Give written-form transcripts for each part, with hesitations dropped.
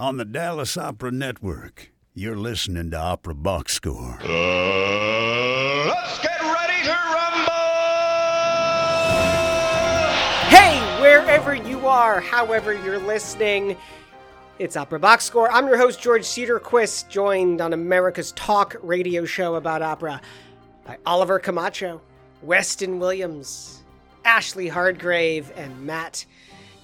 on the Dallas Opera Network. You're listening to Opera Box Score. Let's get ready to rumble! Hey, wherever you are, however you're listening, it's Opera Box Score. I'm your host, George Cedarquist, joined on America's talk radio show about opera by Oliver Camacho, Weston Williams, Ashley Hardgrave, and Matt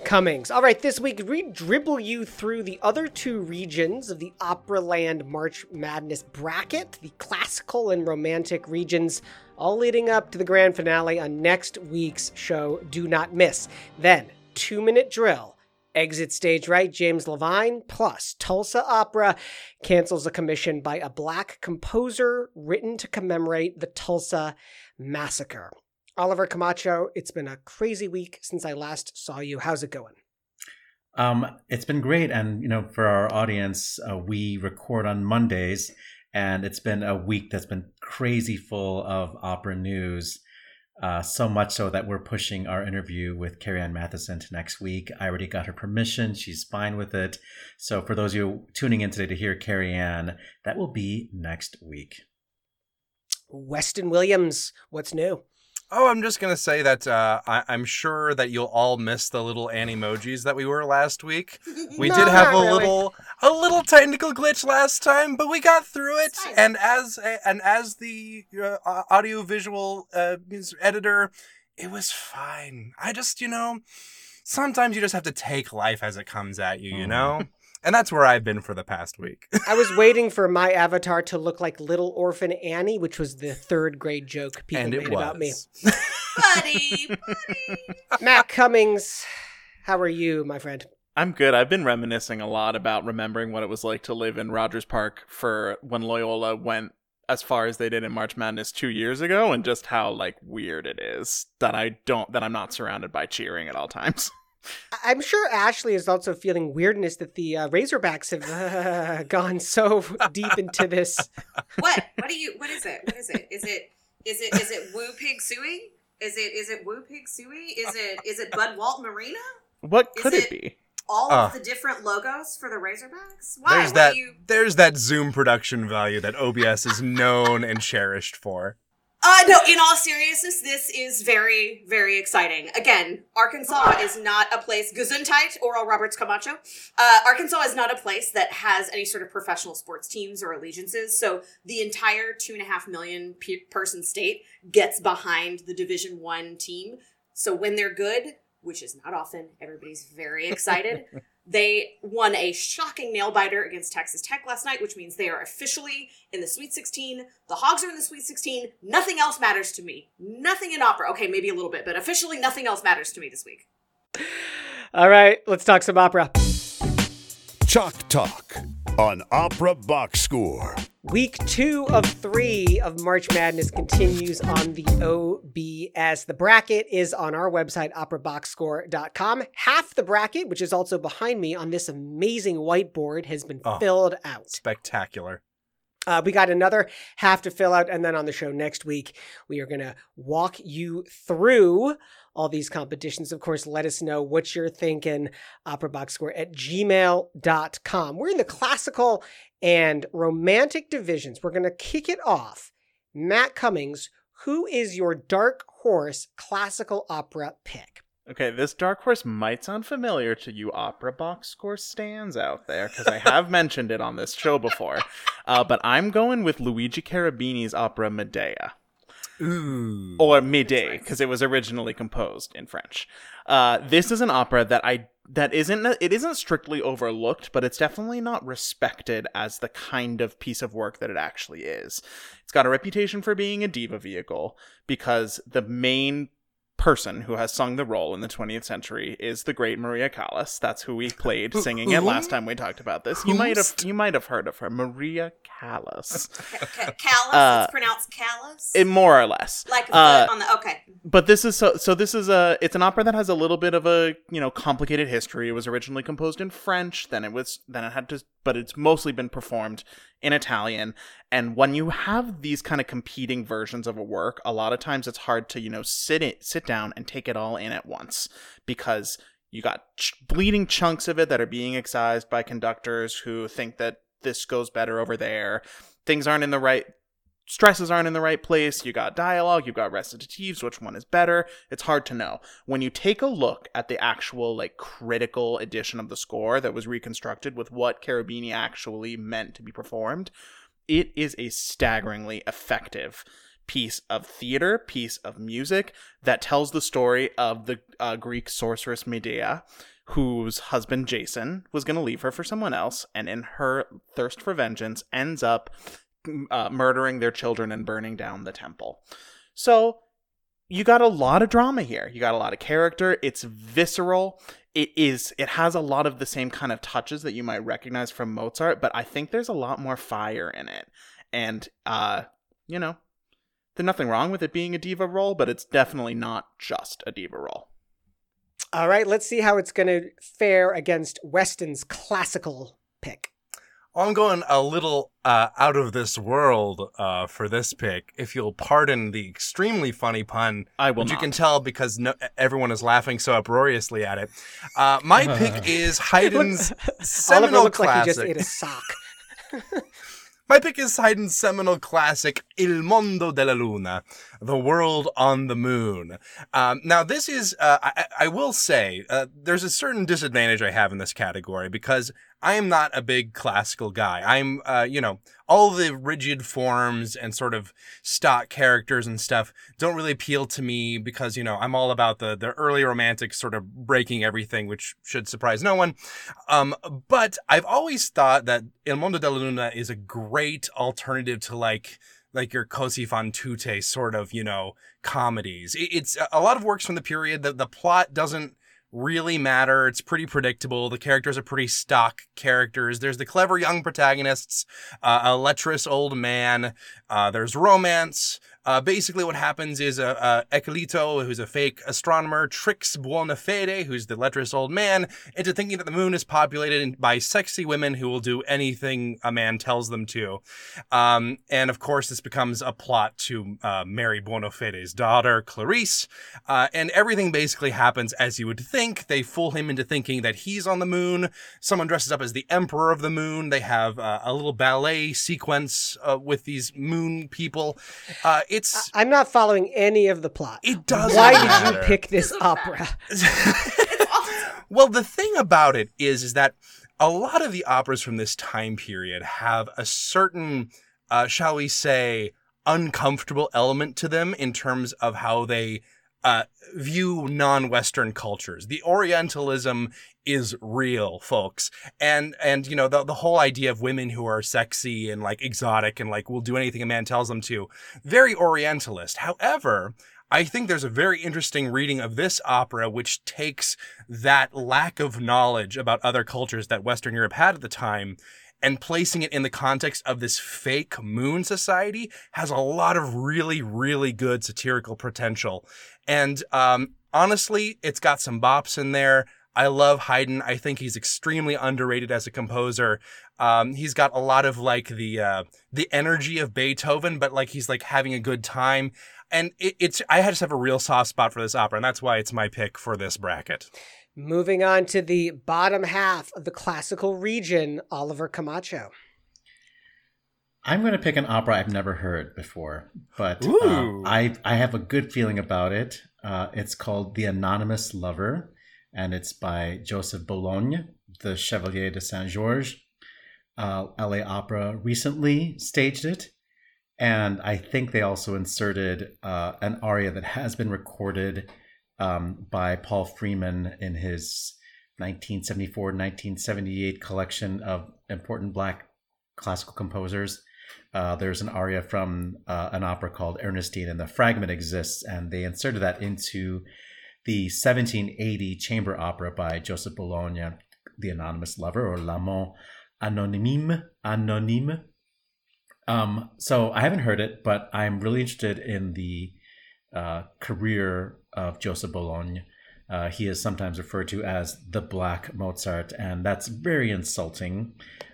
Cummings. All right, this week we dribble you through the other two regions of the Operaland March Madness bracket, the classical and romantic regions, all leading up to the grand finale on next week's show. Do not miss. Then, 2-minute drill. Exit stage right, James Levine, plus Tulsa Opera cancels a commission by a black composer written to commemorate the Tulsa Massacre. Oliver Camacho, it's been a crazy week since I last saw you. How's it going? It's been great. And, you know, for our audience, we record on Mondays, and it's been a week that's been crazy full of opera news, so much so that we're pushing our interview with Carrie Ann Matheson to next week. I already got her permission. She's fine with it. So for those of you tuning in today to hear Carrie Ann, that will be next week. Weston Williams, what's new? Oh, I'm just going to say that I'm sure that you'll all miss the little animojis that we were last week. We did have a little technical glitch last time, but we got through it. And as the audiovisual editor, it was fine. I just, you know, sometimes you just have to take life as it comes at you, you know? And that's where I've been for the past week. I was waiting for my avatar to look like Little Orphan Annie, which was the third grade joke people made about me. buddy. Matt Cummings, how are you, my friend? I'm good. I've been reminiscing a lot about remembering what it was like to live in Rogers Park for when Loyola went as far as they did in March Madness 2 years ago, and just how like weird it is that I'm not surrounded by cheering at all times. I'm sure Ashley is also feeling weirdness that the Razorbacks have gone so deep into this. What is it? Is it Woo Pig Suey? Is it Woo Pig Suey? Is it Bud Walt Marina? What could it be? All of the different logos for the Razorbacks? Why? There's that Zoom production value that OBS is known and cherished for. No, in all seriousness, this is very, very exciting. Again, Arkansas is not a place, Gesundheit, Oral Roberts Camacho, Arkansas is not a place that has any sort of professional sports teams or allegiances. So the entire 2.5 million person state gets behind the Division I team. So when they're good, which is not often, everybody's very excited. They won a shocking nail-biter against Texas Tech last night, which means they are officially in the Sweet 16. The Hogs are in the Sweet 16. Nothing else matters to me. Nothing in opera. Okay, maybe a little bit, but officially nothing else matters to me this week. All right, let's talk some opera. Chalk Talk on Opera Box Score. Week 2 of 3 of March Madness continues on the OBS. The bracket is on our website, operaboxscore.com. Half the bracket, which is also behind me on this amazing whiteboard, has been filled out. Spectacular. We got another half to fill out, and then on the show next week, we are going to walk you through all these competitions. Of course, let us know what you're thinking, operaboxscore@gmail.com. We're in the classical and romantic divisions. We're going to kick it off. Matt Cummings, who is your dark horse classical opera pick? Okay, this dark horse might sound familiar to you Opera Box Score stands out there, because I have mentioned it on this show before. But I'm going with Luigi Carabini's opera Medea. Ooh. Or Medea, because it was originally composed in French. This is an opera that isn't strictly overlooked, but it's definitely not respected as the kind of piece of work that it actually is. It's got a reputation for being a diva vehicle, because the main person who has sung the role in the 20th century is the great Maria Callas. That's who we played singing it last time we talked about this. You might have heard of her, Maria Callas. Callas, it's pronounced Callas. It more or less. Like on the okay. But this is so. So this is it's an opera that has a little bit of a complicated history. It was originally composed in French. But it's mostly been performed in Italian. And when you have these kind of competing versions of a work, a lot of times it's hard to, sit down and take it all in at once, because You got bleeding chunks of it that are being excised by conductors who think that this goes better over there. Things aren't in the right... Stresses aren't in the right place. You got dialogue. You've got recitatives. Which one is better? It's hard to know. When you take a look at the actual, like, critical edition of the score that was reconstructed with what Karabini actually meant to be performed, it is a staggeringly effective piece of theater, piece of music that tells the story of the Greek sorceress Medea, whose husband Jason was going to leave her for someone else, and in her thirst for vengeance ends up murdering their children and burning down the temple. So you got a lot of drama here. You got a lot of character. It's visceral. It has a lot of the same kind of touches that you might recognize from Mozart, but I think there's a lot more fire in it. And, you know, there's nothing wrong with it being a diva role, but it's definitely not just a diva role. All right, let's see how it's going to fare against Weston's classical pick. I'm going a little out of this world for this pick, if you'll pardon the extremely funny pun. I will not. You can tell because everyone is laughing so uproariously at it. My pick is Haydn's seminal Oliver looks classic. Like he just ate a sock. My pick is Haydn's seminal classic, Il Mondo della Luna, The World on the Moon. Now, this is, I will say, there's a certain disadvantage I have in this category because I am not a big classical guy. I'm, you know, all the rigid forms and sort of stock characters and stuff don't really appeal to me because, you know, I'm all about the early romantics sort of breaking everything, which should surprise no one. But I've always thought that Il Mondo della Luna is a great alternative to like your Così fan tutte sort of, you know, comedies. It's a lot of works from the period that the plot doesn't really matter. It's pretty predictable. The characters are pretty stock characters. There's the clever young protagonists, a lecherous old man. There's romance. Basically what happens is Ecclito, who's a fake astronomer, tricks Buonafede, who's the lecherous old man, into thinking that the moon is populated by sexy women who will do anything a man tells them to. And of course, this becomes a plot to marry Buonafede's daughter, Clarice. And everything basically happens as you would think. They fool him into thinking that he's on the moon. Someone dresses up as the emperor of the moon. They have a little ballet sequence with these moon people. I'm not following any of the plot. It doesn't matter. Why did you pick this opera? Well, the thing about it is that a lot of the operas from this time period have a certain, shall we say, uncomfortable element to them in terms of how they view non-Western cultures. The Orientalism is real, folks. And you know, the whole idea of women who are sexy and like exotic and like will do anything a man tells them to. Very Orientalist. However, I think there's a very interesting reading of this opera, which takes that lack of knowledge about other cultures that Western Europe had at the time and placing it in the context of this fake moon society has a lot of really, really good satirical potential. And honestly, it's got some bops in there. I love Haydn. I think he's extremely underrated as a composer. He's got a lot of like the energy of Beethoven, but like he's like having a good time. And I just have a real soft spot for this opera, and that's why it's my pick for this bracket. Moving on to the bottom half of the classical region, Oliver Camacho. I'm going to pick an opera I've never heard before, but I have a good feeling about it. It's called The Anonymous Lover, and it's by Joseph Bologne, the Chevalier de Saint-Georges. LA Opera recently staged it, and I think they also inserted an aria that has been recorded by Paul Freeman in his 1974-1978 collection of important Black classical composers. There's an aria from an opera called Ernestine, and the fragment exists, and they inserted that into the 1780 chamber opera by Joseph Bologne, The Anonymous Lover, or L'Amant Anonyme. So I haven't heard it, but I'm really interested in the career of Joseph Bologne. He is sometimes referred to as the Black Mozart, and that's very insulting.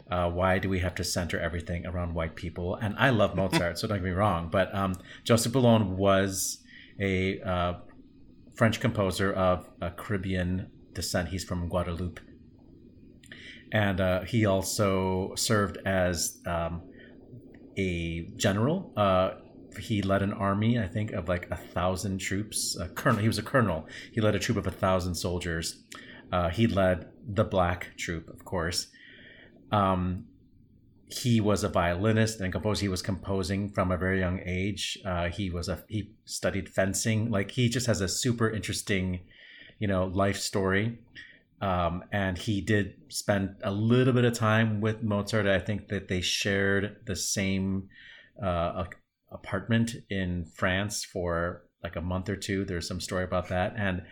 Why do we have to center everything around white people? And I love Mozart, so don't get me wrong, but Joseph Bologne was a French composer of Caribbean descent. He's from Guadeloupe. And he also served as a general. He led an army, I think, of like 1,000 troops. He was a colonel. He led a troop of 1,000 soldiers. He led the Black Troop, of course. He was a violinist and composer. He was composing from a very young age. He studied fencing. Like, he just has a super interesting, life story. And he did spend a little bit of time with Mozart. I think that they shared the same apartment in France for like a month or two. There's some story about that. And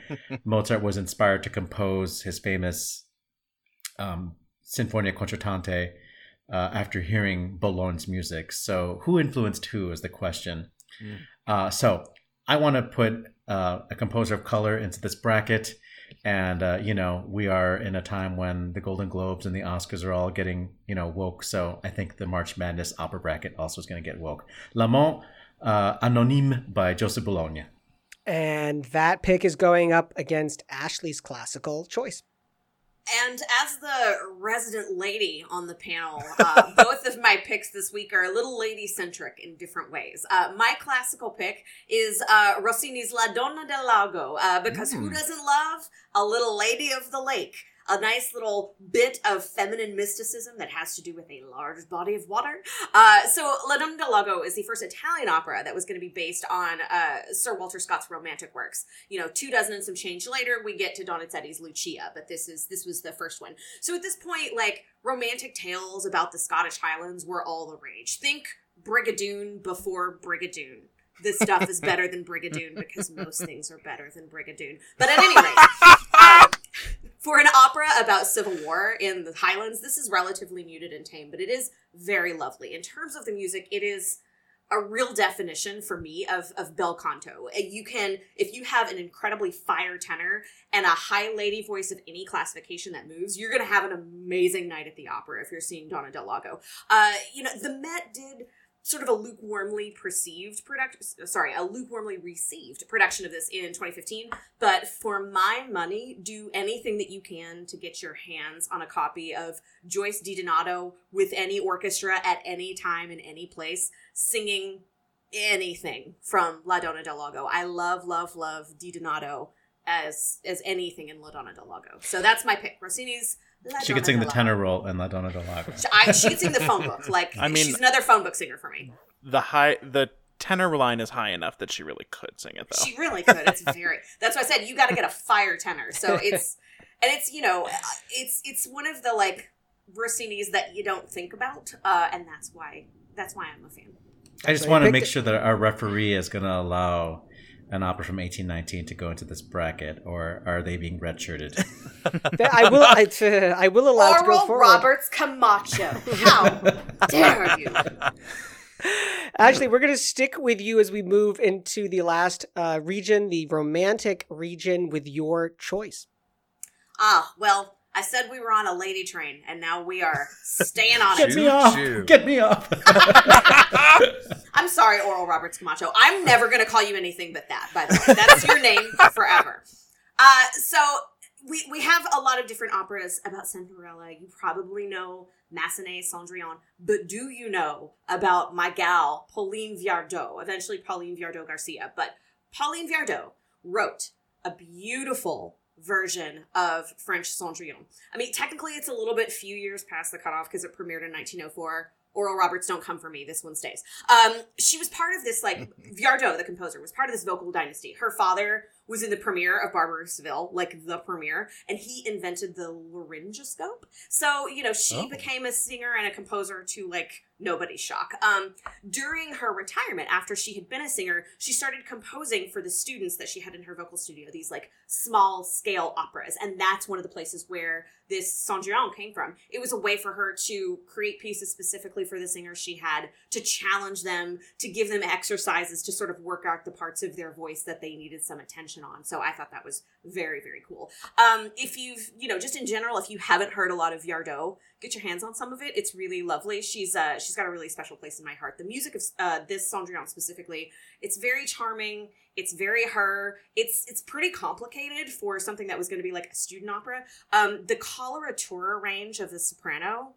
Mozart was inspired to compose his famous Sinfonia Concertante after hearing Bologne's music. So who influenced who is the question. Mm. So I want to put a composer of color into this bracket. And, we are in a time when the Golden Globes and the Oscars are all getting, woke. So I think the March Madness opera bracket also is going to get woke. L'Amant Anonyme by Joseph Bologne. And that pick is going up against Ashley's classical choice. And as the resident lady on the panel, both of my picks this week are a little lady-centric in different ways. My classical pick is Rossini's La Donna del Lago, because who doesn't love a little lady of the lake? A nice little bit of feminine mysticism that has to do with a large body of water. So La Donna del Lago is the first Italian opera that was going to be based on Sir Walter Scott's romantic works. 2 dozen and some change later, we get to Donizetti's Lucia, but this was the first one. So at this point, like, romantic tales about the Scottish Highlands were all the rage. Think Brigadoon before Brigadoon. This stuff is better than Brigadoon because most things are better than Brigadoon. But at any rate... For an opera about civil war in the Highlands, this is relatively muted and tame, but it is very lovely. In terms of the music, it is a real definition for me of bel canto. You can, if you have an incredibly fire tenor and a high lady voice of any classification that moves, you're going to have an amazing night at the opera if you're seeing Donna del Lago. The Met did... sort of a lukewarmly received production of this in 2015. But for my money, do anything that you can to get your hands on a copy of Joyce Di Donato with any orchestra at any time in any place, singing anything from La Donna del Lago. I love, love, love Di Donato as anything in La Donna del Lago. So that's my pick. Rossini's She could sing the tenor role in La Donna del Lago. She could sing the phone book. She's another phone book singer for me. The tenor line is high enough that she really could sing it, though. She really could. It's very. That's why I said you got to get a fire tenor. So it's one of the Rossini's that you don't think about, and that's why I'm a fan. I just want to make sure that our referee is going to allow an opera from 1819 to go into this bracket, or are they being redshirted? I will allow it to go forward. Roberts Camacho. How dare you? Ashley, we're going to stick with you as we move into the last region, the Romantic region, with your choice. Well, I said we were on a lady train, and now we are staying on it. Get me off. I'm sorry, Oral Roberts Camacho. I'm never going to call you anything but that, by the way. That's your name forever. So we have a lot of different operas about Cinderella. You probably know Massenet, Cendrillon, but do you know about my gal, Pauline Viardot, eventually Pauline Viardot Garcia? But Pauline Viardot wrote a beautiful version of French Cendrillon. I mean, technically it's a little bit few years past the cutoff because it premiered in 1904. Oral Roberts, don't come for me. This one stays. She was part of this, Viardot, the composer, was part of this vocal dynasty. Her father was in the premiere of Barbara of Seville, the premiere, and he invented the laryngoscope. So, she became a singer and a composer to, nobody's shock. During her retirement, after she had been a singer, she started composing for the students that she had in her vocal studio, these, small-scale operas. And that's one of the places where this Cendrillon came from. It was a way for her to create pieces specifically for the singers she had, to challenge them, to give them exercises, to sort of work out the parts of their voice that they needed some attention on. So I thought that was Very, very cool. If you've, you know, just in general, if you haven't heard a lot of Viardot, get your hands on some of it. It's really lovely. She's got a really special place in my heart. The music of this Cendrillon specifically, it's very charming. It's very her. It's pretty complicated for something that was going to be like a student opera. The coloratura range of the soprano,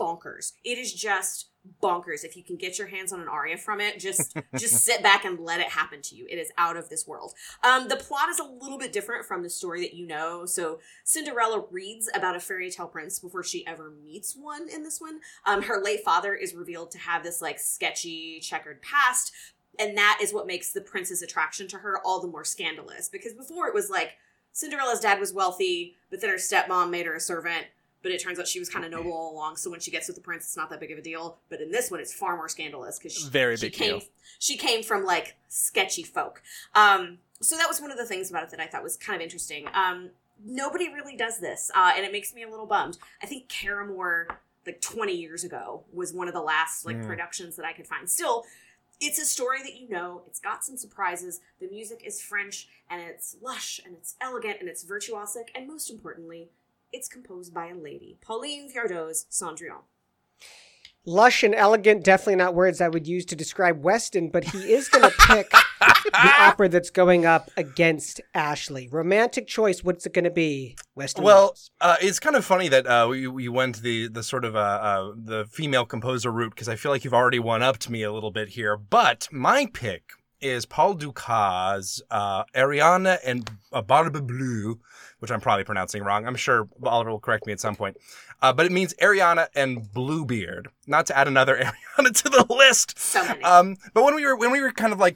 bonkers. It is just bonkers. If you can get your hands on an aria from it, just sit back and let it happen to you. It is out of this world. The plot is a little bit different from the story that you know. So Cinderella reads about a fairy tale prince before she ever meets one in this one. Her late father is revealed to have this like sketchy, checkered past, and that is what makes the prince's attraction to her all the more scandalous, because before it was like Cinderella's dad was wealthy, but then her stepmom made her a servant. But it turns out she was kind of noble all along, so when she gets with the prince, it's not that big of a deal. But in this one, it's far more scandalous because she came from, like, sketchy folk. So that was one of the things about it that I thought was kind of interesting. Nobody really does this, and it makes me a little bummed. I think Caramore, like, 20 years ago was one of the last, like, productions that I could find. Still, it's a story that you know. It's got some surprises. The music is French, and it's lush, and it's elegant, and it's virtuosic, and most importantly, it's composed by a lady. Pauline Viardot's Cendrillon. Lush and elegant, definitely not words I would use to describe Weston, but he is going to pick the opera that's going up against Ashley. Romantic choice, what's it going to be, Weston? Well, it's kind of funny that we went the sort of the female composer route, because I feel like you've already one-upped me a little bit here. But my pick is Paul Ducas's Ariane et Barbe-Bleue, which I'm probably pronouncing wrong. I'm sure Oliver will correct me at some point. But it means Ariana and Bluebeard. Not to add another Ariana to the list. So many. But when we were kind of like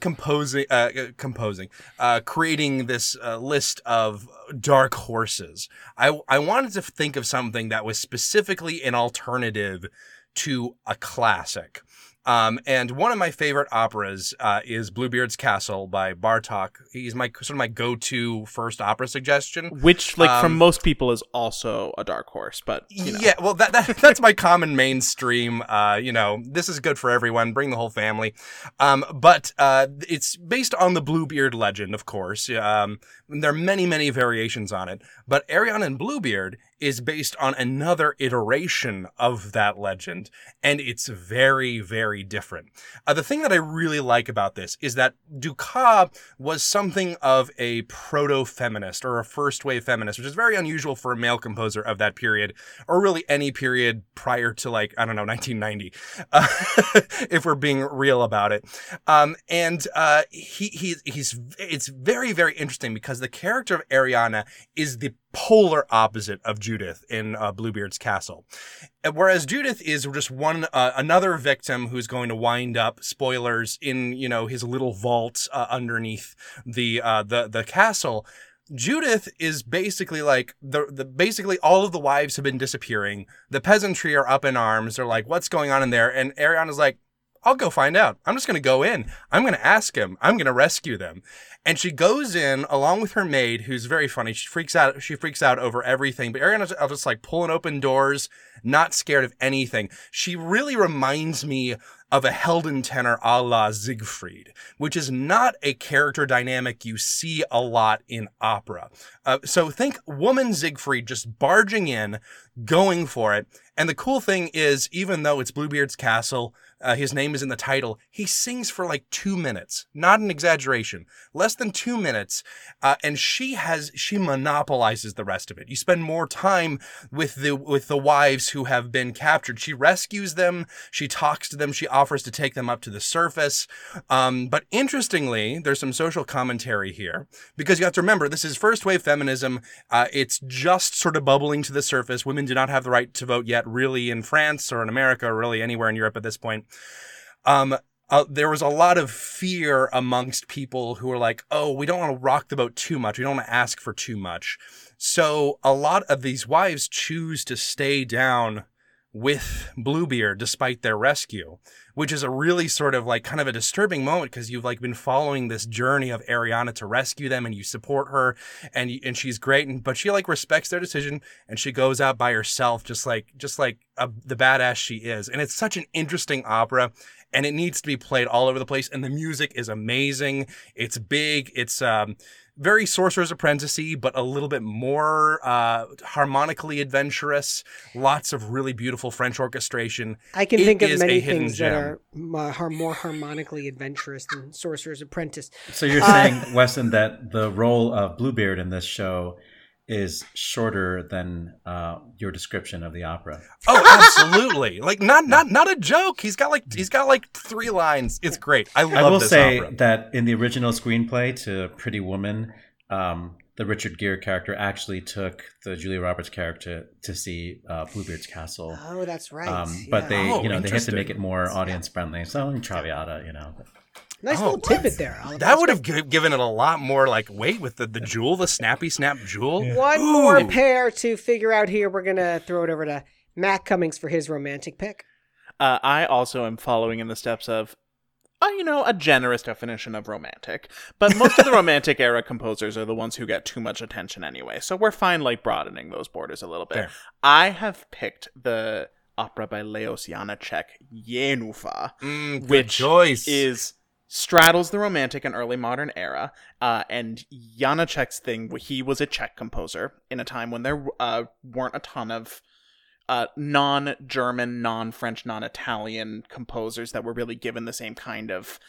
creating this list of dark horses, I wanted to think of something that was specifically an alternative to a classic. And one of my favorite operas is Bluebeard's Castle by Bartók. He's my go-to first opera suggestion, which, like, from most people, is also a dark horse. But you know. Yeah, well, that's my common mainstream. You know, this is good for everyone. Bring the whole family. But it's based on the Bluebeard legend, of course. There are many variations on it. But Ariane and Bluebeard is based on another iteration of that legend, and it's very, very different. The thing that I really like about this is that Ducas was something of a proto-feminist or a first-wave feminist, which is very unusual for a male composer of that period, or really any period prior to, like, I don't know, 1990, if we're being real about it. And he's it's very, very interesting because the character of Ariana is the polar opposite of Judith in Bluebeard's Castle. Whereas Judith is just another victim who's going to wind up, spoilers, in, you know, his little vault underneath the castle. Judith is basically like basically all of the wives have been disappearing. The peasantry are up in arms. They're like, what's going on in there? And Ariana's like, I'll go find out. I'm just going to go in. I'm going to ask him. I'm going to rescue them. And she goes in along with her maid, who's very funny. She freaks out over everything. But Ariana's just like pulling open doors, not scared of anything. She really reminds me of a Helden tenor a la Siegfried, which is not a character dynamic you see a lot in opera. So think woman Siegfried just barging in, going for it. And the cool thing is, even though it's Bluebeard's Castle, his name is in the title, he sings for like 2 minutes, not an exaggeration, less than 2 minutes. And she monopolizes the rest of it. You spend more time with the wives who have been captured. She rescues them. She talks to them. She offers to take them up to the surface. But interestingly, there's some social commentary here, because you have to remember, this is first wave feminism. It's just sort of bubbling to the surface. Women do not have the right to vote yet, really, in France or in America or really anywhere in Europe at this point. There was a lot of fear amongst people who were like, oh, we don't want to rock the boat too much. We don't want to ask for too much. So a lot of these wives choose to stay down with Bluebeard despite their rescue, which is a really sort of like kind of a disturbing moment, because you've like been following this journey of Ariana to rescue them, and you support her, and she's great, but she like respects their decision, and she goes out by herself just like the badass she is. And it's such an interesting opera, and it needs to be played all over the place, and the music is amazing. It's big. It's very Sorcerer's Apprentice-y, but a little bit more harmonically adventurous. Lots of really beautiful French orchestration. I can think of many things that are more harmonically adventurous than Sorcerer's Apprentice. So you're saying, Weston, that the role of Bluebeard in this show is shorter than your description of the opera. Oh, absolutely! Like not a joke. He's got like 3 lines. It's great. I love this opera. I will say that in the original screenplay to Pretty Woman, the Richard Gere character actually took the Julia Roberts character to see Bluebeard's Castle. Oh, that's right. But they had to make it more audience friendly. So in Traviata, Nice little tidbit there. That would have given it a lot more like weight with the jewel, the snap jewel. Yeah. One more pair to figure out here. We're going to throw it over to Matt Cummings for his romantic pick. I also am following in the steps of, a generous definition of romantic. But most of the romantic era composers are the ones who get too much attention anyway. So we're fine like broadening those borders a little bit. Fair. I have picked the opera by Leos Janáček, Jenůfa, which choice. Straddles the Romantic and early modern era, and Janáček's thing, he was a Czech composer in a time when there weren't a ton of non-German, non-French, non-Italian composers that were really given the same kind of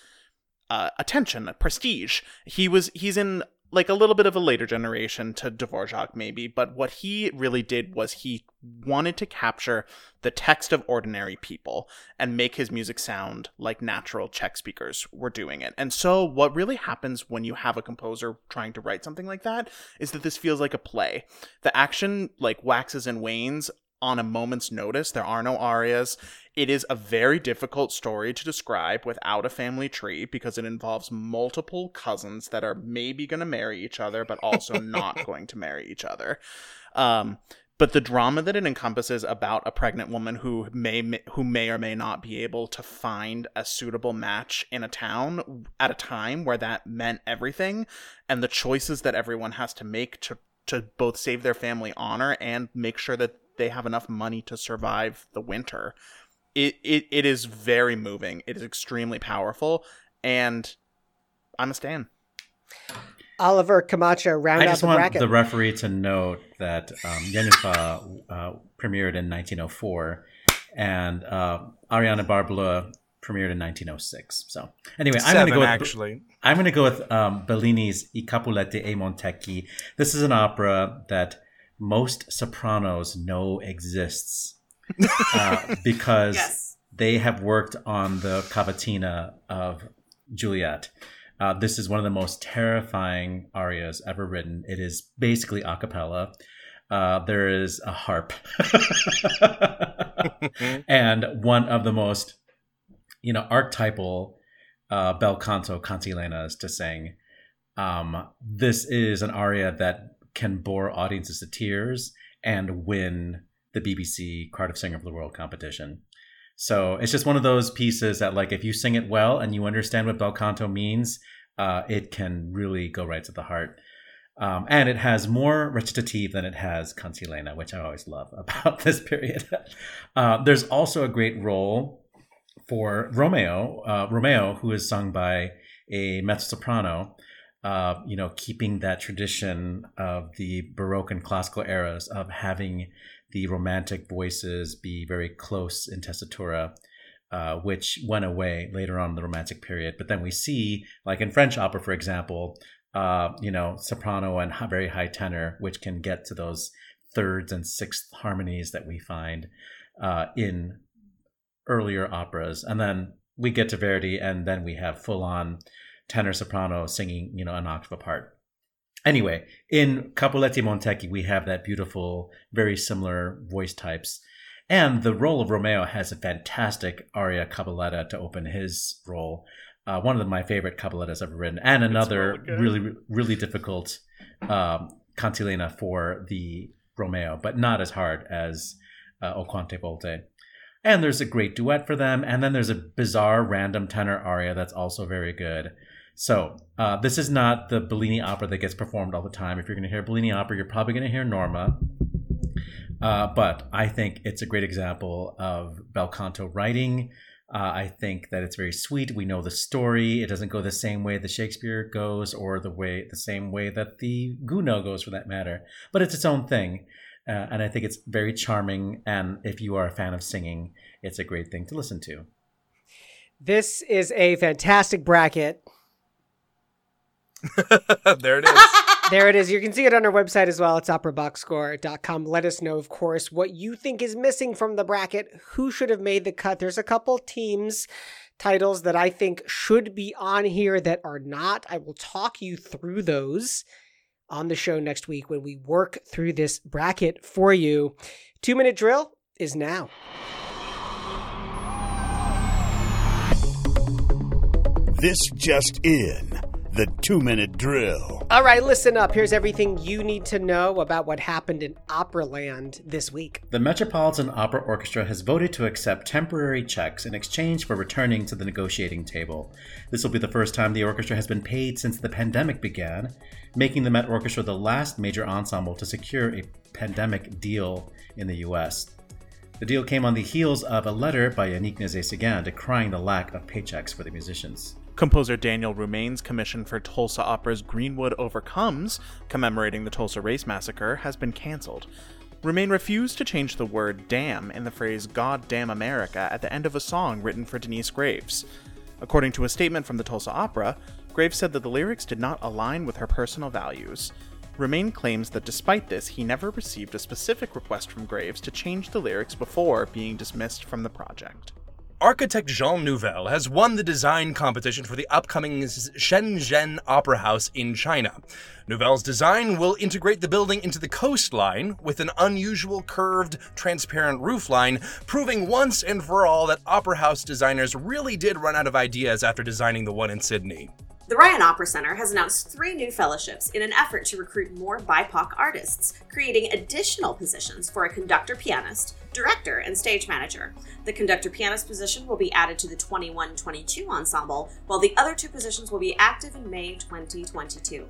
attention, prestige. He's in like a little bit of a later generation to Dvorak maybe, but what he really did was he wanted to capture the text of ordinary people and make his music sound like natural Czech speakers were doing it. And so what really happens when you have a composer trying to write something like that is that this feels like a play. The action like waxes and wanes on a moment's notice. There are no arias. It is a very difficult story to describe without a family tree because it involves multiple cousins that are maybe going to marry each other, but also not going to marry each other. But the drama that it encompasses about a pregnant woman who may or may not be able to find a suitable match in a town at a time where that meant everything, and the choices that everyone has to make to both save their family honor and make sure that they have enough money to survive the winter. It is very moving. It is extremely powerful, and I'm a stan. Oliver Camacho, round out the bracket. I just want the referee to note that Jenůfa premiered in 1904, and Ariane et Barbe-Bleue premiered in 1906. So anyway, I'm going to go with Bellini's I Capuleti e i Montecchi. This is an opera that most sopranos know exists because they have worked on the cavatina of Juliet. This is one of the most terrifying arias ever written. It is basically a cappella. There is a harp and one of the most, archetypal bel canto cantilenas to sing. This is an aria that can bore audiences to tears and win the BBC Cardiff Singer of the World competition. So it's just one of those pieces that, like, if you sing it well and you understand what bel canto means, it can really go right to the heart. And it has more recitative than it has cantilena, which I always love about this period. There's also a great role for Romeo, who is sung by a mezzo-soprano, keeping that tradition of the Baroque and classical eras of having the romantic voices be very close in tessitura, which went away later on in the Romantic period. But then we see, like in French opera, for example, soprano and very high tenor, which can get to those thirds and sixth harmonies that we find in earlier operas. And then we get to Verdi, and then we have full-on tenor soprano singing, an octave apart. Anyway, in Capuleti Montecchi, we have that beautiful, very similar voice types. And the role of Romeo has a fantastic aria cabaletta to open his role. One of my favorite caballettas ever written. And another really, really difficult cantilena for the Romeo, but not as hard as O Quante Volte. And there's a great duet for them. And then there's a bizarre random tenor aria that's also very good. So this is not the Bellini opera that gets performed all the time. If you're going to hear Bellini opera, you're probably going to hear Norma. But I think it's a great example of bel canto writing, I think that it's very sweet. We know the story. It doesn't go the same way the Shakespeare goes, or the same way that the Gounod goes, for that matter. But it's its own thing. And I think it's very charming. And if you are a fan of singing, it's a great thing to listen to. This is a fantastic bracket. There it is. There it is. You can see it on our website as well. It's operaboxscore.com. Let us know, of course, what you think is missing from the bracket, who should have made the cut. There's a couple teams, titles that I think should be on here that are not. I will talk you through those on the show next week when we work through this bracket for you. 2-minute drill is now. This just in. The 2-minute drill. All right, listen up. Here's everything you need to know about what happened in Operaland this week. The Metropolitan Opera Orchestra has voted to accept temporary checks in exchange for returning to the negotiating table. This will be the first time the orchestra has been paid since the pandemic began, making the Met Orchestra the last major ensemble to secure a pandemic deal in the U.S. The deal came on the heels of a letter by Yannick Nézet-Séguin decrying the lack of paychecks for the musicians. Composer Daniel Roumane's commission for Tulsa Opera's Greenwood Overcomes, commemorating the Tulsa Race Massacre, has been canceled. Roumane refused to change the word damn in the phrase God Damn America at the end of a song written for Denise Graves. According to a statement from the Tulsa Opera, Graves said that the lyrics did not align with her personal values. Roumane claims that despite this, he never received a specific request from Graves to change the lyrics before being dismissed from the project. Architect Jean Nouvel has won the design competition for the upcoming Shenzhen Opera House in China. Nouvel's design will integrate the building into the coastline with an unusual curved, transparent roofline, proving once and for all that opera house designers really did run out of ideas after designing the one in Sydney. The Ryan Opera Center has announced 3 new fellowships in an effort to recruit more BIPOC artists, creating additional positions for a conductor-pianist, director, and stage manager. The conductor-pianist position will be added to the 21-22 ensemble, while the other 2 positions will be active in May 2022.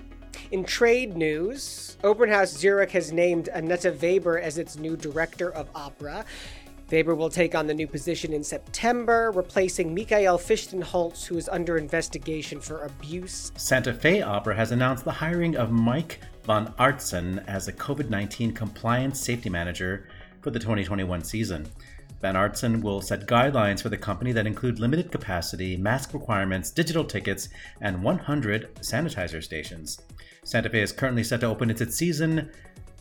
In trade news, Opernhaus Zurich has named Annette Weber as its new director of opera. Weber will take on the new position in September, replacing Michael Fichtenholz, who is under investigation for abuse. Santa Fe Opera has announced the hiring of Mike von Artsen as a COVID-19 compliance safety manager for the 2021 season. Van Artsen will set guidelines for the company that include limited capacity, mask requirements, digital tickets, and 100 sanitizer stations. Santa Fe is currently set to open its season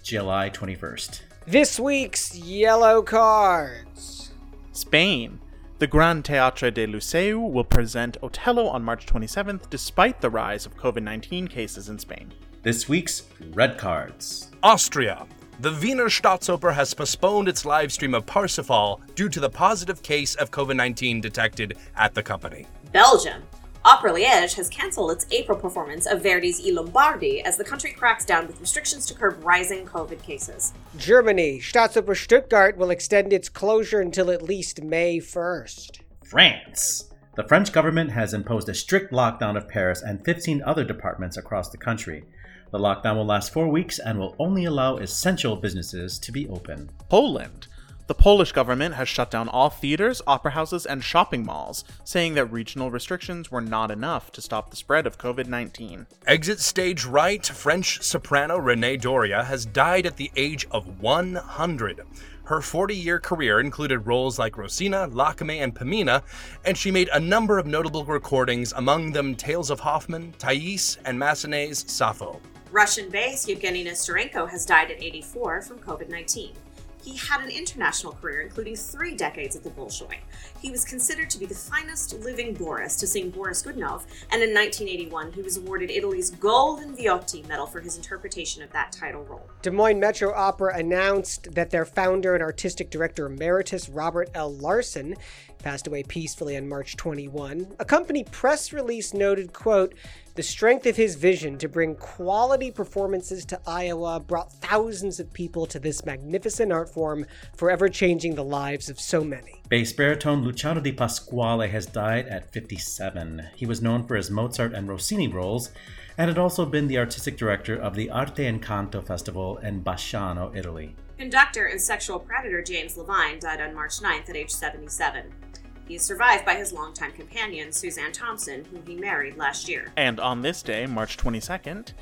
July 21st. This week's Yellow Cards. Spain. The Gran Teatre de Liceu will present Otello on March 27th, despite the rise of COVID-19 cases in Spain. This week's Red Cards. Austria. The Wiener Staatsoper has postponed its live stream of Parsifal due to the positive case of COVID-19 detected at the company. Belgium. Opera Liège has cancelled its April performance of Verdi's I Lombardi as the country cracks down with restrictions to curb rising COVID cases. Germany. Staatsoper Stuttgart will extend its closure until at least May 1st. France. The French government has imposed a strict lockdown of Paris and 15 other departments across the country. The lockdown will last 4 weeks and will only allow essential businesses to be open. Poland. The Polish government has shut down all theaters, opera houses, and shopping malls, saying that regional restrictions were not enough to stop the spread of COVID-19. Exit stage right, French soprano Renee Doria has died at the age of 100. Her 40-year career included roles like Rosina, Lacme, and Pamina, and she made a number of notable recordings, among them Tales of Hoffmann, Thais, and Massenet's Sappho. Russian-based Yevgeny Nesterenko has died at 84 from COVID-19. He had an international career, including 3 decades at the Bolshoi. He was considered to be the finest living Boris to sing Boris Godunov, and in 1981 he was awarded Italy's Golden Viotti medal for his interpretation of that title role. Des Moines Metro Opera announced that their founder and artistic director emeritus, Robert L. Larson, passed away peacefully on March 21. A company press release noted, quote, "The strength of his vision to bring quality performances to Iowa brought thousands of people to this magnificent art form, forever changing the lives of so many." Bass baritone Luciano Di Pasquale has died at 57. He was known for his Mozart and Rossini roles and had also been the artistic director of the Arte and Canto Festival in Bassano, Italy. Conductor and sexual predator James Levine died on March 9th at age 77. He is survived by his longtime companion, Suzanne Thompson, whom he married last year. And on this day, March 22nd,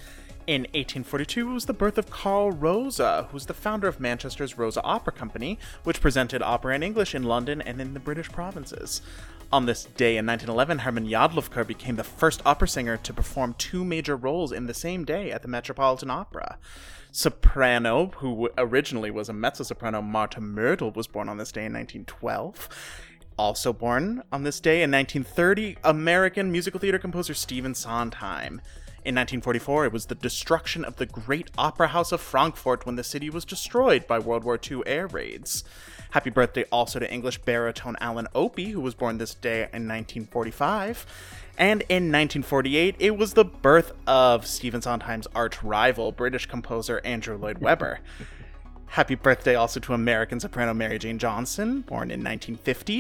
in 1842, it was the birth of Carl Rosa, who's the founder of Manchester's Rosa Opera Company, which presented opera in English in London and in the British provinces. On this day in 1911, Herman Jodlowker became the first opera singer to perform two major roles in the same day at the Metropolitan Opera. Soprano, who originally was a mezzo-soprano, Marta Myrtle, was born on this day in 1912. Also born on this day in 1930, American musical theater composer Stephen Sondheim. In 1944, it was the destruction of the Great Opera House of Frankfurt when the city was destroyed by World War II air raids. Happy birthday also to English baritone Alan Opie, who was born this day in 1945. And in 1948, it was the birth of Stephen Sondheim's arch rival, British composer Andrew Lloyd Webber. Happy birthday also to American soprano Mary Jane Johnson, born in 1950.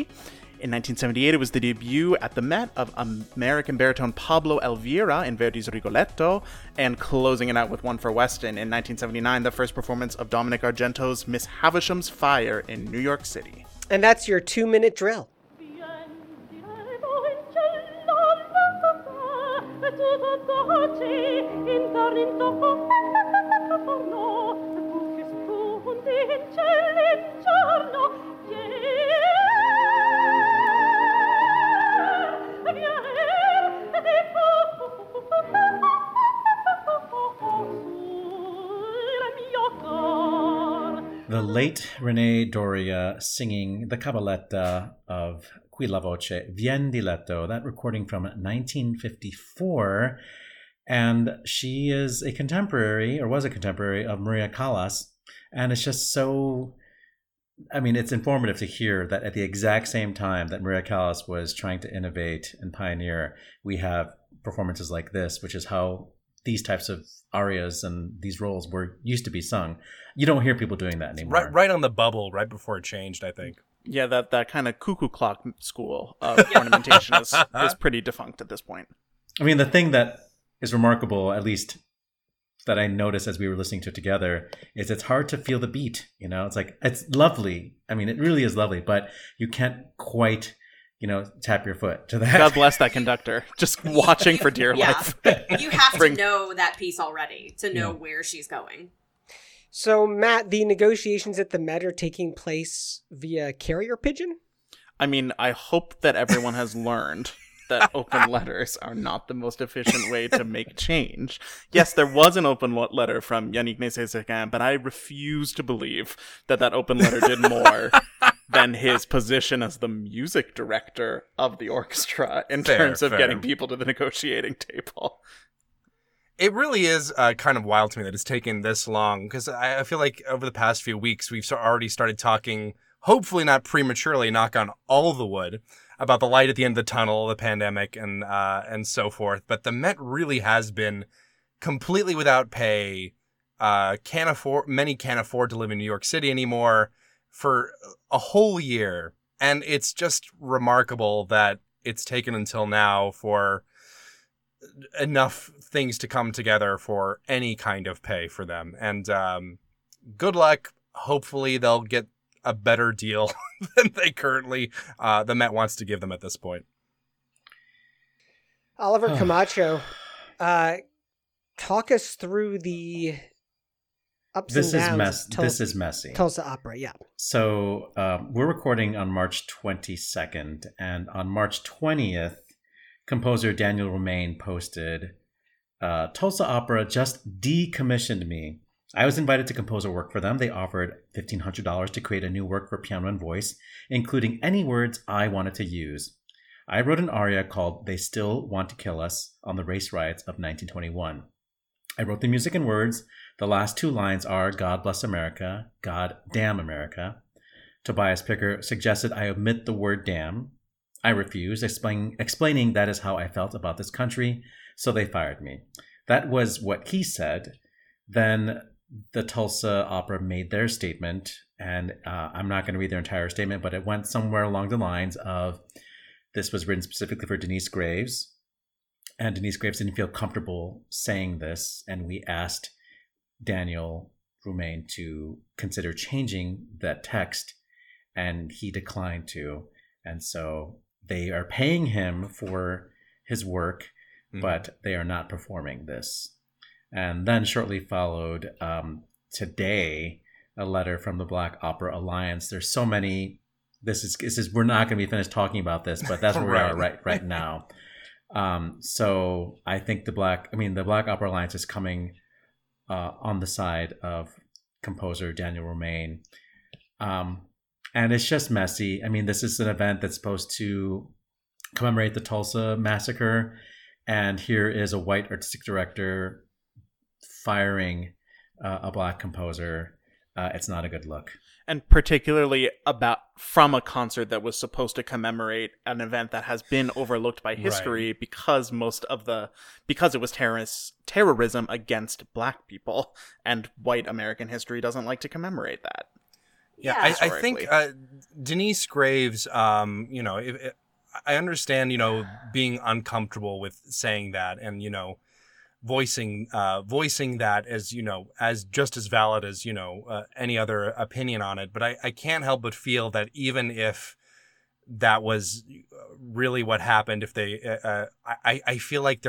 In 1978, it was the debut at the Met of American baritone Pablo Elvira in Verdi's Rigoletto, and closing it out with one for Weston in 1979, the first performance of Dominic Argento's Miss Havisham's Fire in New York City. And that's your 2-minute drill. The late Rene Doria singing the Cabaletta of Qui la voce vien di letto, that recording from 1954. And she is a contemporary, or was a contemporary, of Maria Callas. And it's just so, I mean, it's informative to hear that at the exact same time that Maria Callas was trying to innovate and pioneer, we have performances like this, which is how these types of arias and these roles were used to be sung. You don't hear people doing that anymore. Right on the bubble, right before it changed, I think. Yeah, that kind of cuckoo clock school of ornamentation is pretty defunct at this point. I mean, the thing that is remarkable, at least that I noticed as we were listening to it together, is it's hard to feel the beat, you know? It's like, it's lovely. I mean, it really is lovely, but you can't quite, you know, tap your foot to that. God bless that conductor. Just watching for dear life. You have to know that piece already to know where she's going. So, Matt, the negotiations at the Met are taking place via carrier pigeon? I mean, I hope that everyone has learned that open letters are not the most efficient way to make change. Yes, there was an open letter from Yannick Nézet-Séguin, but I refuse to believe that that open letter did more than his position as the music director of the orchestra in terms of getting people to the negotiating table. It really is kind of wild to me that it's taken this long, because I feel like over the past few weeks, we've already started talking, hopefully not prematurely, knock on all the wood, about the light at the end of the tunnel, the pandemic, and so forth. But the Met really has been completely without pay. Many can't afford to live in New York City anymore for a whole year. And it's just remarkable that it's taken until now for enough things to come together for any kind of pay for them. And good luck. Hopefully they'll get a better deal than they currently, the Met wants to give them at this point. Oliver Camacho, talk us through the ups and downs. This is messy. Tulsa Opera, yeah. So we're recording on March 22nd, and on March 20th, composer Daniel Romain posted, Tulsa Opera just decommissioned me. I was invited to compose a work for them. They offered $1,500 to create a new work for piano and voice, including any words I wanted to use. I wrote an aria called They Still Want to Kill Us on the race riots of 1921. I wrote the music and words. The last two lines are God bless America, God damn America. Tobias Picker suggested I omit the word damn. I refused, explaining that is how I felt about this country, so they fired me. That was what he said. Then the Tulsa Opera made their statement, and I'm not going to read their entire statement, but it went somewhere along the lines of, this was written specifically for Denise Graves, and Denise Graves didn't feel comfortable saying this, and we asked Daniel Romain to consider changing that text, and he declined to. And so they are paying him for his work, but they are not performing this. And then shortly followed today, a letter from the Black Opera Alliance. There's so many. This is we're not going to be finished talking about this, but that's where we are right now. So I think the Black Opera Alliance is coming on the side of composer Daniel Romain. And it's just messy. I mean, this is an event that's supposed to commemorate the Tulsa massacre. And here is a white artistic director firing a black composer. It's not a good look. And particularly from a concert that was supposed to commemorate an event that has been overlooked by history, right, because because it was terrorism against black people, and white American history doesn't like to commemorate that. Yeah, I think Denise Graves, I understand, being uncomfortable with saying that and, voicing that as, as just as valid as, any other opinion on it. But I can't help but feel that even if that was really what happened, if they I feel like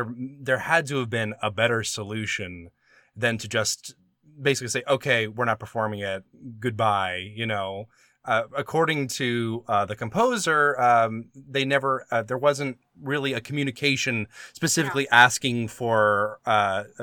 there had to have been a better solution than to just basically say, OK, we're not performing it. Goodbye. According to the composer, there wasn't really a communication specifically asking for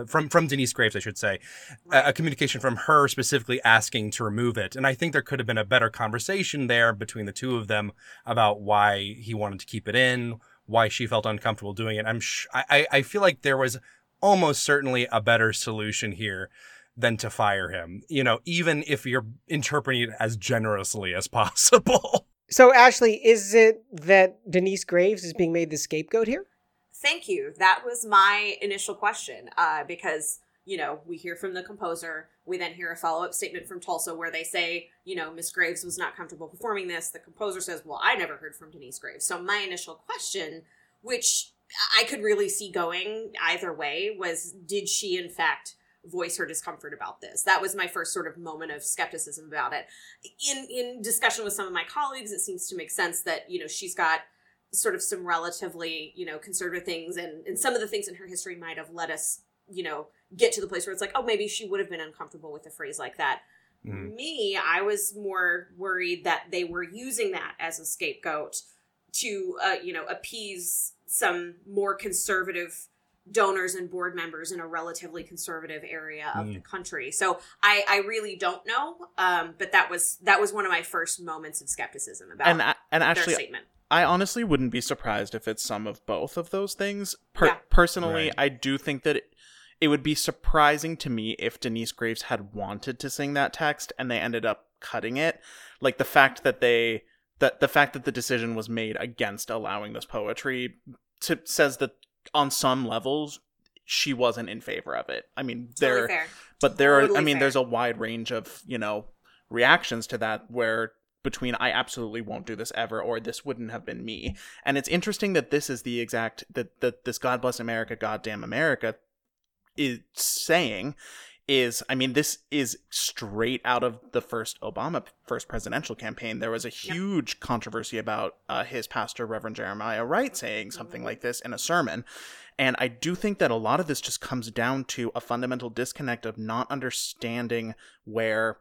from Denise Graves, I should say, right, a communication from her specifically asking to remove it. And I think there could have been a better conversation there between the two of them about why he wanted to keep it in, why she felt uncomfortable doing it. I feel like there was almost certainly a better solution here than to fire him, even if you're interpreting it as generously as possible. So, Ashley, is it that Denise Graves is being made the scapegoat here? Thank you. That was my initial question, because, we hear from the composer. We then hear a follow-up statement from Tulsa where they say, Miss Graves was not comfortable performing this. The composer says, well, I never heard from Denise Graves. So my initial question, which I could really see going either way, was did she, in fact, voice her discomfort about this? That was my first sort of moment of skepticism about it. In discussion with some of my colleagues, it seems to make sense that, she's got sort of some relatively, conservative things, and some of the things in her history might have let us, get to the place where it's like, oh, maybe she would have been uncomfortable with a phrase like that. Mm. Me, I was more worried that they were using that as a scapegoat to, appease some more conservative donors and board members in a relatively conservative area of the country. So I really don't know, but that was one of my first moments of skepticism about their statement. I honestly wouldn't be surprised if it's some of both of those things. Personally, right, I do think that it would be surprising to me if Denise Graves had wanted to sing that text and they ended up cutting it. Like the fact that the decision was made against allowing this poetry says that on some levels, she wasn't in favor of it. I mean, there's a wide range of, reactions to that where between I absolutely won't do this ever or this wouldn't have been me. And it's interesting that this is the exact that this God bless America, goddamn America is saying is, I mean, this is straight out of the first presidential campaign. There was a huge controversy about his pastor, Reverend Jeremiah Wright, saying something like this in a sermon. And I do think that a lot of this just comes down to a fundamental disconnect of not understanding where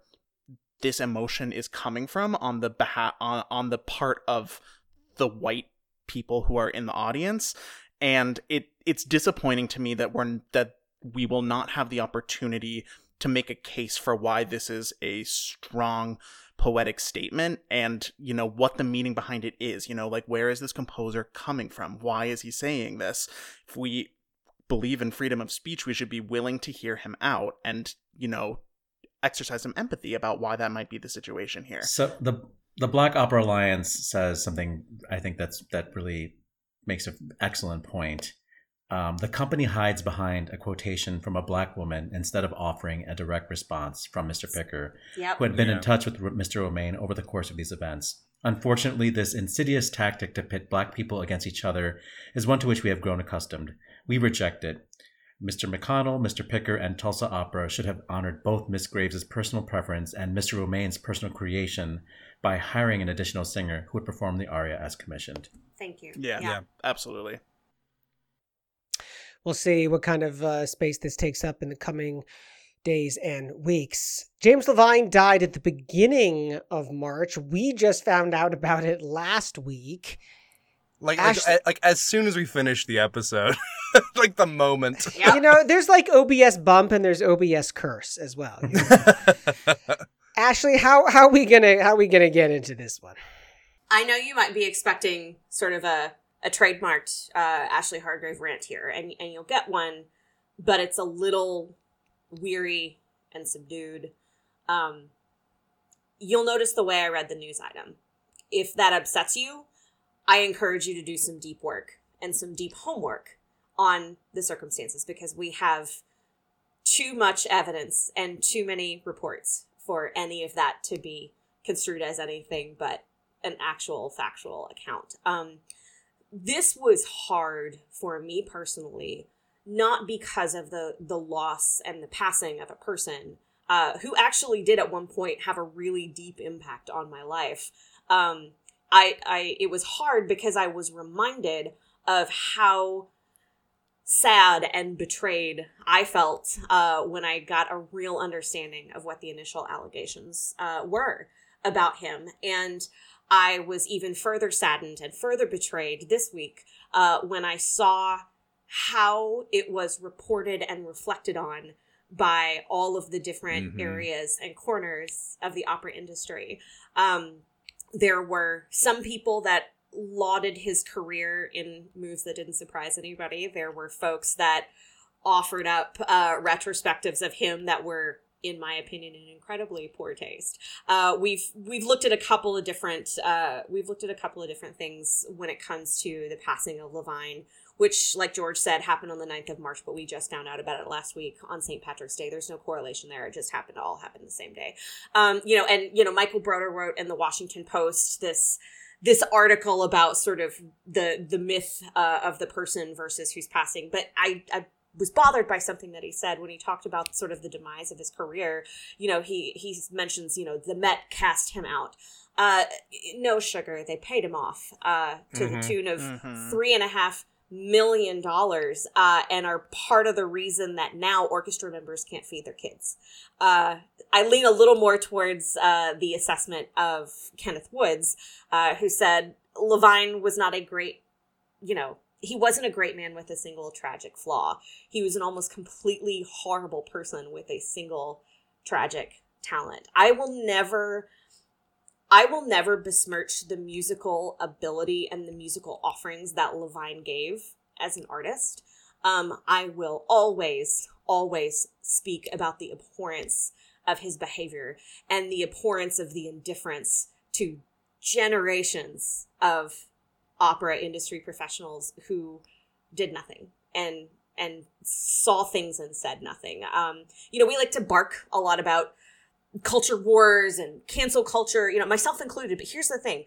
this emotion is coming from on the on the part of the white people who are in the audience. And it's disappointing to me that we will not have the opportunity to make a case for why this is a strong poetic statement and, what the meaning behind it is, where is this composer coming from? Why is he saying this? If we believe in freedom of speech, we should be willing to hear him out and, exercise some empathy about why that might be the situation here. So the Black Opera Alliance says something I think that really makes an excellent point. The company hides behind a quotation from a black woman instead of offering a direct response from Mr. Picker, who had been in touch with Mr. Romain over the course of these events. Unfortunately, this insidious tactic to pit black people against each other is one to which we have grown accustomed. We reject it. Mr. McConnell, Mr. Picker, and Tulsa Opera should have honored both Miss Graves' personal preference and Mr. Romain's personal creation by hiring an additional singer who would perform the aria as commissioned. Thank you. Yeah, absolutely. We'll see what kind of space this takes up in the coming days and weeks. James Levine died at the beginning of March. We just found out about it last week. Like as soon as we finished the episode, like the moment. Yeah. You know, there's like OBS bump and there's OBS curse as well. You know? Ashley, how are we gonna get into this one? I know you might be expecting sort of a trademarked Ashley Hardgrave rant here, and you'll get one, but it's a little weary and subdued. You'll notice the way I read the news item. If that upsets you, I encourage you to do some deep work and some deep homework on the circumstances, because we have too much evidence and too many reports for any of that to be construed as anything but an actual factual account. This was hard for me personally, not because of the loss and the passing of a person who actually did at one point have a really deep impact on my life. It was hard because I was reminded of how sad and betrayed I felt when I got a real understanding of what the initial allegations were about him. And I was even further saddened and further betrayed this week when I saw how it was reported and reflected on by all of the different areas and corners of the opera industry. There were some people that lauded his career in moves that didn't surprise anybody. There were folks that offered up retrospectives of him that were, in my opinion, in incredibly poor taste. We've looked at a couple of different things when it comes to the passing of Levine, which, like George said, happened on the 9th of March, but we just found out about it last week on St. Patrick's Day. There's no correlation there. It just happened to all happen the same day. Michael Broder wrote in the Washington Post this article about sort of the myth of the person versus who's passing. But I was bothered by something that he said when he talked about sort of the demise of his career. You know, he mentions, you know, the Met cast him out. No sugar. They paid him off to the tune of $3.5 million and are part of the reason that now orchestra members can't feed their kids. I lean a little more towards the assessment of Kenneth Woods, who said Levine was not a great, you know, he wasn't a great man with a single tragic flaw. He was an almost completely horrible person with a single tragic talent. I will never besmirch the musical ability and the musical offerings that Levine gave as an artist. I will always, always speak about the abhorrence of his behavior and the abhorrence of the indifference to generations of opera industry professionals who did nothing and saw things and said nothing. We like to bark a lot about culture wars and cancel culture, you know, myself included. But here's the thing.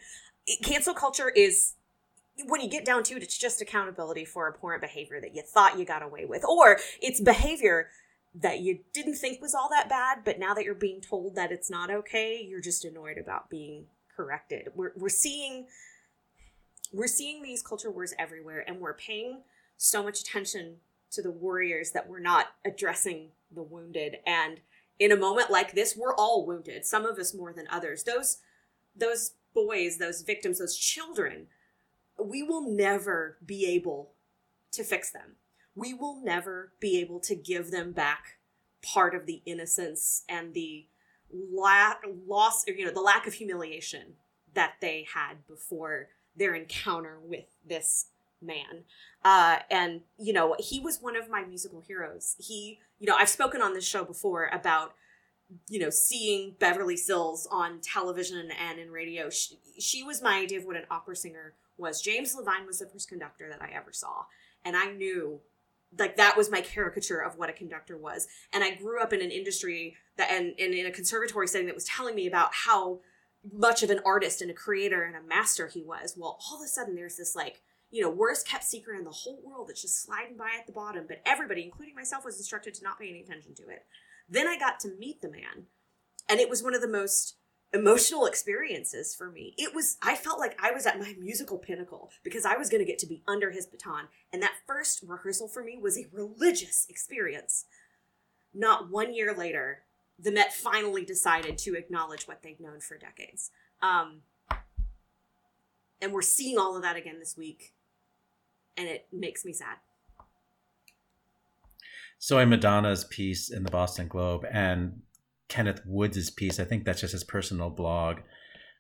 Cancel culture is, when you get down to it, it's just accountability for abhorrent behavior that you thought you got away with. Or it's behavior that you didn't think was all that bad, but now that you're being told that it's not okay, you're just annoyed about being corrected. We're seeing these culture wars everywhere, and we're paying so much attention to the warriors that we're not addressing the wounded. And in a moment like this, we're all wounded, some of us more than others. Those boys, those victims, those children, we will never be able to fix them. We will never be able to give them back part of the innocence and the loss, or, you know, the lack of humiliation that they had before their encounter with this man. And, you know, he was one of my musical heroes. He, you know, I've spoken on this show before about, you know, seeing Beverly Sills on television and in radio. She was my idea of what an opera singer was. James Levine was the first conductor that I ever saw. And I knew, like, that was my caricature of what a conductor was. And I grew up in an industry that, and in a conservatory setting that was telling me about how much of an artist and a creator and a master he was. Well, all of a sudden there's this, like, you know, worst kept secret in the whole world that's just sliding by at the bottom. But everybody, including myself, was instructed to not pay any attention to it. Then I got to meet the man. And it was one of the most emotional experiences for me. It was, I felt like I was at my musical pinnacle because I was going to get to be under his baton. And that first rehearsal for me was a religious experience. Not 1 year later, the Met finally decided to acknowledge what they've known for decades. And we're seeing all of that again this week. And it makes me sad. So in Madonna's piece in the Boston Globe and Kenneth Woods' piece, I think that's just his personal blog,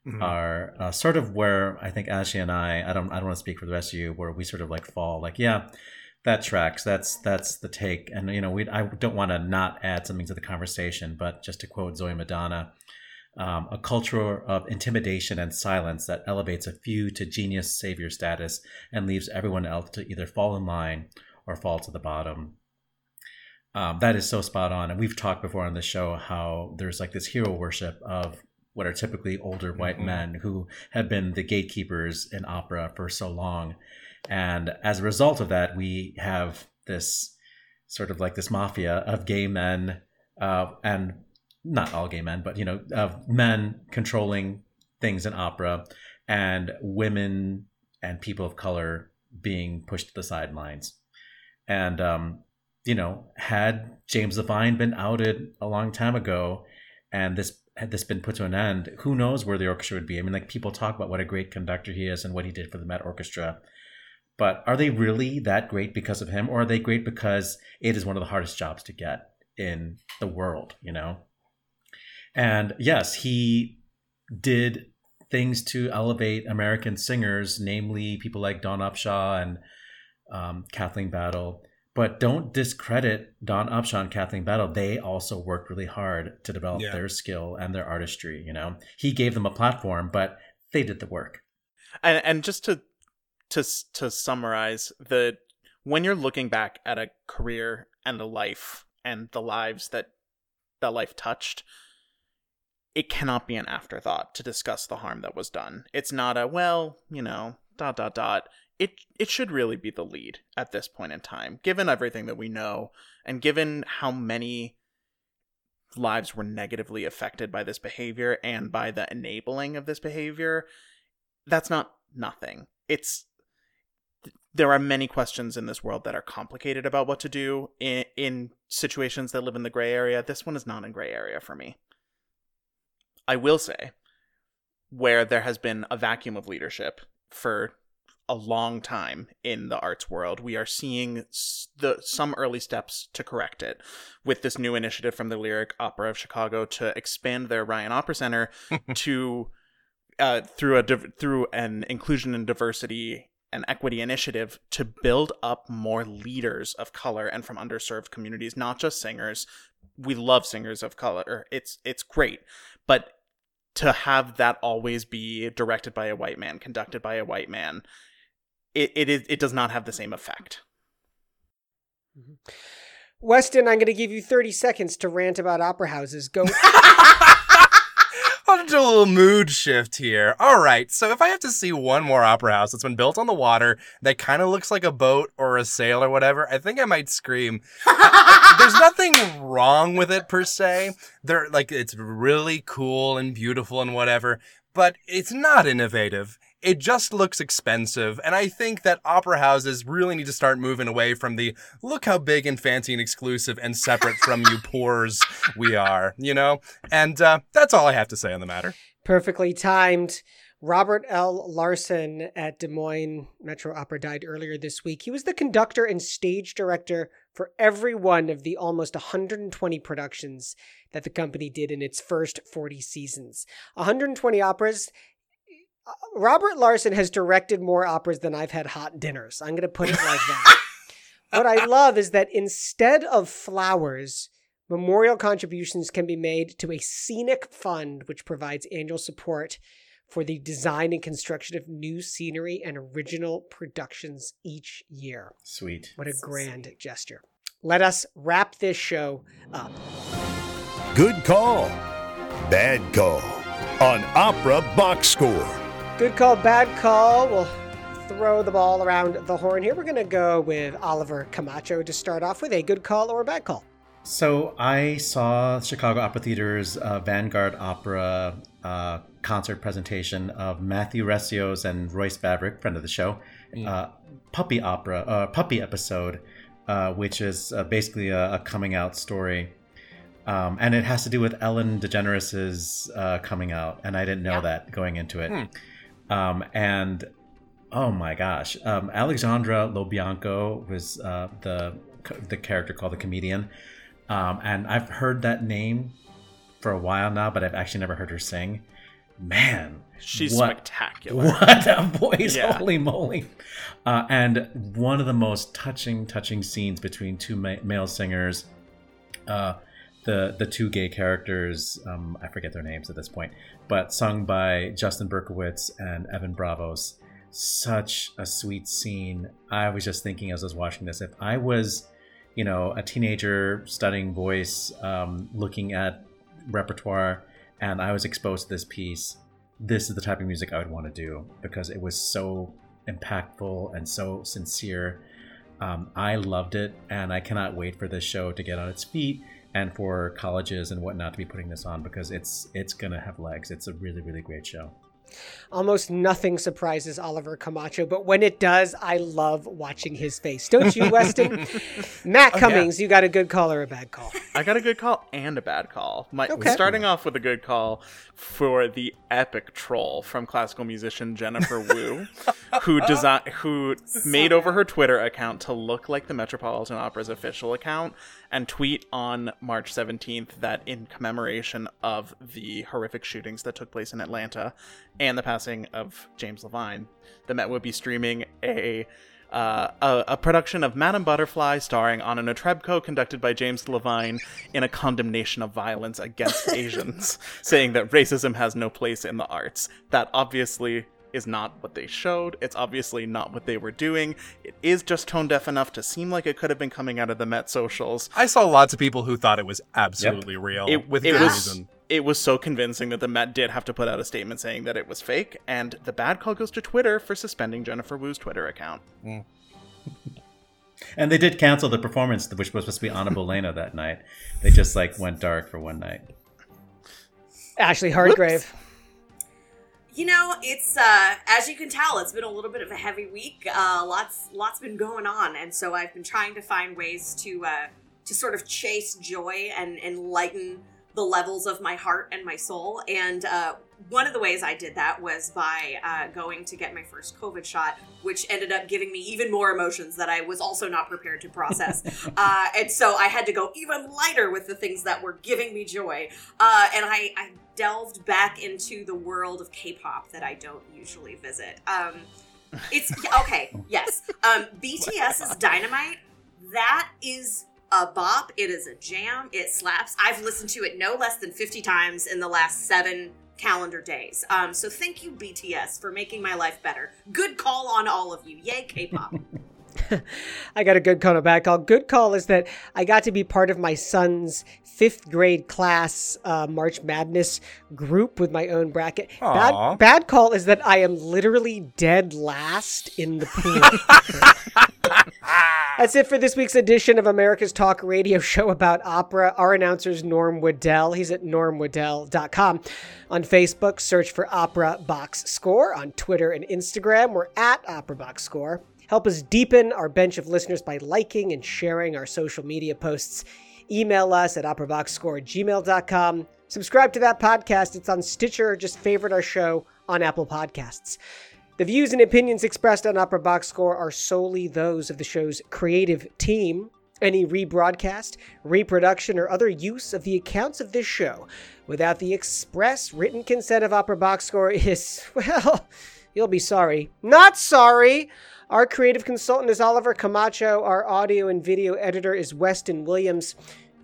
mm-hmm. are sort of where I think Ashley and I don't want to speak for the rest of you, where we sort of like fall like, yeah, that tracks. That's the take. And, you know, I don't want to not add something to the conversation, but just to quote Zoe Madonna, a culture of intimidation and silence that elevates a few to genius savior status and leaves everyone else to either fall in line or fall to the bottom. That is so spot on. And we've talked before on the show how there's like this hero worship of what are typically older white mm-hmm. men who have been the gatekeepers in opera for so long. And as a result of that, we have this sort of like this mafia of gay men and not all gay men, but, you know, of men controlling things in opera and women and people of color being pushed to the sidelines. And, you know, had James Levine been outed a long time ago and had this been put to an end, who knows where the orchestra would be? I mean, like, people talk about what a great conductor he is and what he did for the Met Orchestra. But are they really that great because of him, or are they great because it is one of the hardest jobs to get in the world, you know? And yes, he did things to elevate American singers, namely people like Dawn Upshaw and Kathleen Battle. But don't discredit Dawn Upshaw and Kathleen Battle. They also worked really hard to develop their skill and their artistry. You know, he gave them a platform, but they did the work. And just to summarize, when you're looking back at a career and a life and the lives that that life touched, it cannot be an afterthought to discuss the harm that was done. It's not a . It should really be the lead at this point in time, given everything that we know and given how many lives were negatively affected by this behavior and by the enabling of this behavior. That's not nothing. There are many questions in this world that are complicated about what to do in situations that live in the gray area. This one is not in gray area for me. I will say, where there has been a vacuum of leadership for a long time in the arts world, we are seeing some early steps to correct it with this new initiative from the Lyric Opera of Chicago to expand their Ryan Opera Center to through an inclusion and diversity and equity initiative to build up more leaders of color and from underserved communities, not just singers. We love singers of color. It's great, but to have that always be directed by a white man, conducted by a white man, It does not have the same effect. Weston, I'm going to give you 30 seconds to rant about opera houses. Go. I'll do a little mood shift here. All right. So if I have to see one more opera house that's been built on the water that kind of looks like a boat or a sail or whatever, I think I might scream. There's nothing wrong with it per se. They're like, it's really cool and beautiful and whatever, but it's not innovative. It just looks expensive, and I think that opera houses really need to start moving away from the look how big and fancy and exclusive and separate from you poors we are, you know? And that's all I have to say on the matter. Perfectly timed. Robert L. Larson at Des Moines Metro Opera died earlier this week. He was the conductor and stage director for every one of the almost 120 productions that the company did in its first 40 seasons. 120 operas. Robert Larson has directed more operas than I've had hot dinners. I'm going to put it like that. What I love is that instead of flowers, memorial contributions can be made to a scenic fund, which provides annual support for the design and construction of new scenery and original productions each year. Sweet. What a grand gesture. Let us wrap this show up. Good call. Bad call on Opera Box Score. Good call, bad call. We'll throw the ball around the horn here. We're going to go with Oliver Camacho to start off with a good call or a bad call. So I saw Chicago Opera Theater's Vanguard Opera concert presentation of Matthew Recio's and Royce Vabrick, friend of the show, Puppy Opera, Puppy Episode, which is basically a coming out story. And it has to do with Ellen DeGeneres's coming out. And I didn't know that going into it. And oh my gosh, Alexandra Lobianco was the character called the comedian. And I've heard that name for a while now, but I've actually never heard her sing. Man, she's spectacular. What a voice, holy moly. And one of the most touching scenes between two male singers, the two gay characters, I forget their names at this point, but sung by Justin Berkowitz and Evan Bravos. Such a sweet scene. I was just thinking as I was watching this, if I was, you know, a teenager studying voice, looking at repertoire, and I was exposed to this piece, this is the type of music I would want to do, because it was so impactful and so sincere. I loved it, and I cannot wait for this show to get on its feet and for colleges and whatnot to be putting this on, because it's going to have legs. It's a really, really great show. Almost nothing surprises Oliver Camacho, but when it does, I love watching his face. Don't you, Weston? Matt Cummings, you got a good call or a bad call? I got a good call and a bad call. Starting off with a good call for the epic troll from classical musician Jennifer Wu, who made over her Twitter account to look like the Metropolitan Opera's official account and tweet on March 17th that in commemoration of the horrific shootings that took place in Atlanta and the passing of James Levine, the Met would be streaming a production of Madame Butterfly starring Anna Netrebko, conducted by James Levine, in a condemnation of violence against Asians, saying that racism has no place in the arts. That obviously is not what they showed. It's obviously not what they were doing. It is just tone deaf enough to seem like it could have been coming out of the Met socials. I saw lots of people who thought it was absolutely real. It was good reason. It was so convincing that the Met did have to put out a statement saying that it was fake, and the bad call goes to Twitter for suspending Jennifer Wu's Twitter account. And they did cancel the performance, which was supposed to be Anna Bolena that night. They just went dark for one night. Ashley Hardgrave. Whoops. You know, it's, as you can tell, it's been a little bit of a heavy week. Lots been going on, and so I've been trying to find ways to sort of chase joy and lighten the levels of my heart and my soul. And one of the ways I did that was by going to get my first COVID shot, which ended up giving me even more emotions that I was also not prepared to process. And so I had to go even lighter with the things that were giving me joy. And I delved back into the world of K-pop that I don't usually visit. It's okay. Yes. BTS's Dynamite. That is a bop. It is a jam. It slaps. I've listened to it no less than 50 times in the last 7 calendar days. So thank you, BTS, for making my life better. Good call on all of you. Yay, K-pop. I got a good call and a bad call. Good call is that I got to be part of my son's 5th grade class March Madness group with my own bracket. Bad call is that I am literally dead last in the pool. That's it for this week's edition of America's Talk Radio Show about opera. Our announcer's Norm Waddell. He's at normwaddell.com. On Facebook, search for Opera Box Score. On Twitter and Instagram, we're at Opera Box Score. Help us deepen our bench of listeners by liking and sharing our social media posts. Email us at operaboxscore@gmail.com. Subscribe to that podcast. It's on Stitcher. Just favorite our show on Apple Podcasts. The views and opinions expressed on Opera Box Score are solely those of the show's creative team. Any rebroadcast, reproduction, or other use of the accounts of this show without the express written consent of Opera Box Score is, well, you'll be sorry. Not sorry! Our creative consultant is Oliver Camacho. Our audio and video editor is Weston Williams.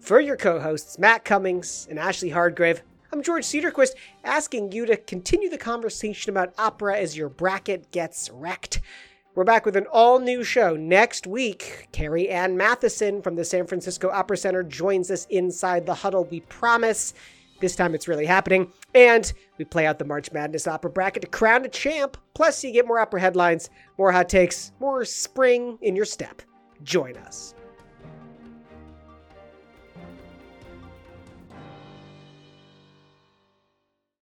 For your co-hosts, Matt Cummings and Ashley Hardgrave, I'm George Cedarquist, asking you to continue the conversation about opera as your bracket gets wrecked. We're back with an all-new show next week. Carrie Ann Matheson from the San Francisco Opera Center joins us inside the huddle. We promise this time it's really happening. And we play out the March Madness opera bracket to crown a champ. Plus, you get more opera headlines, more hot takes, more spring in your step. Join us.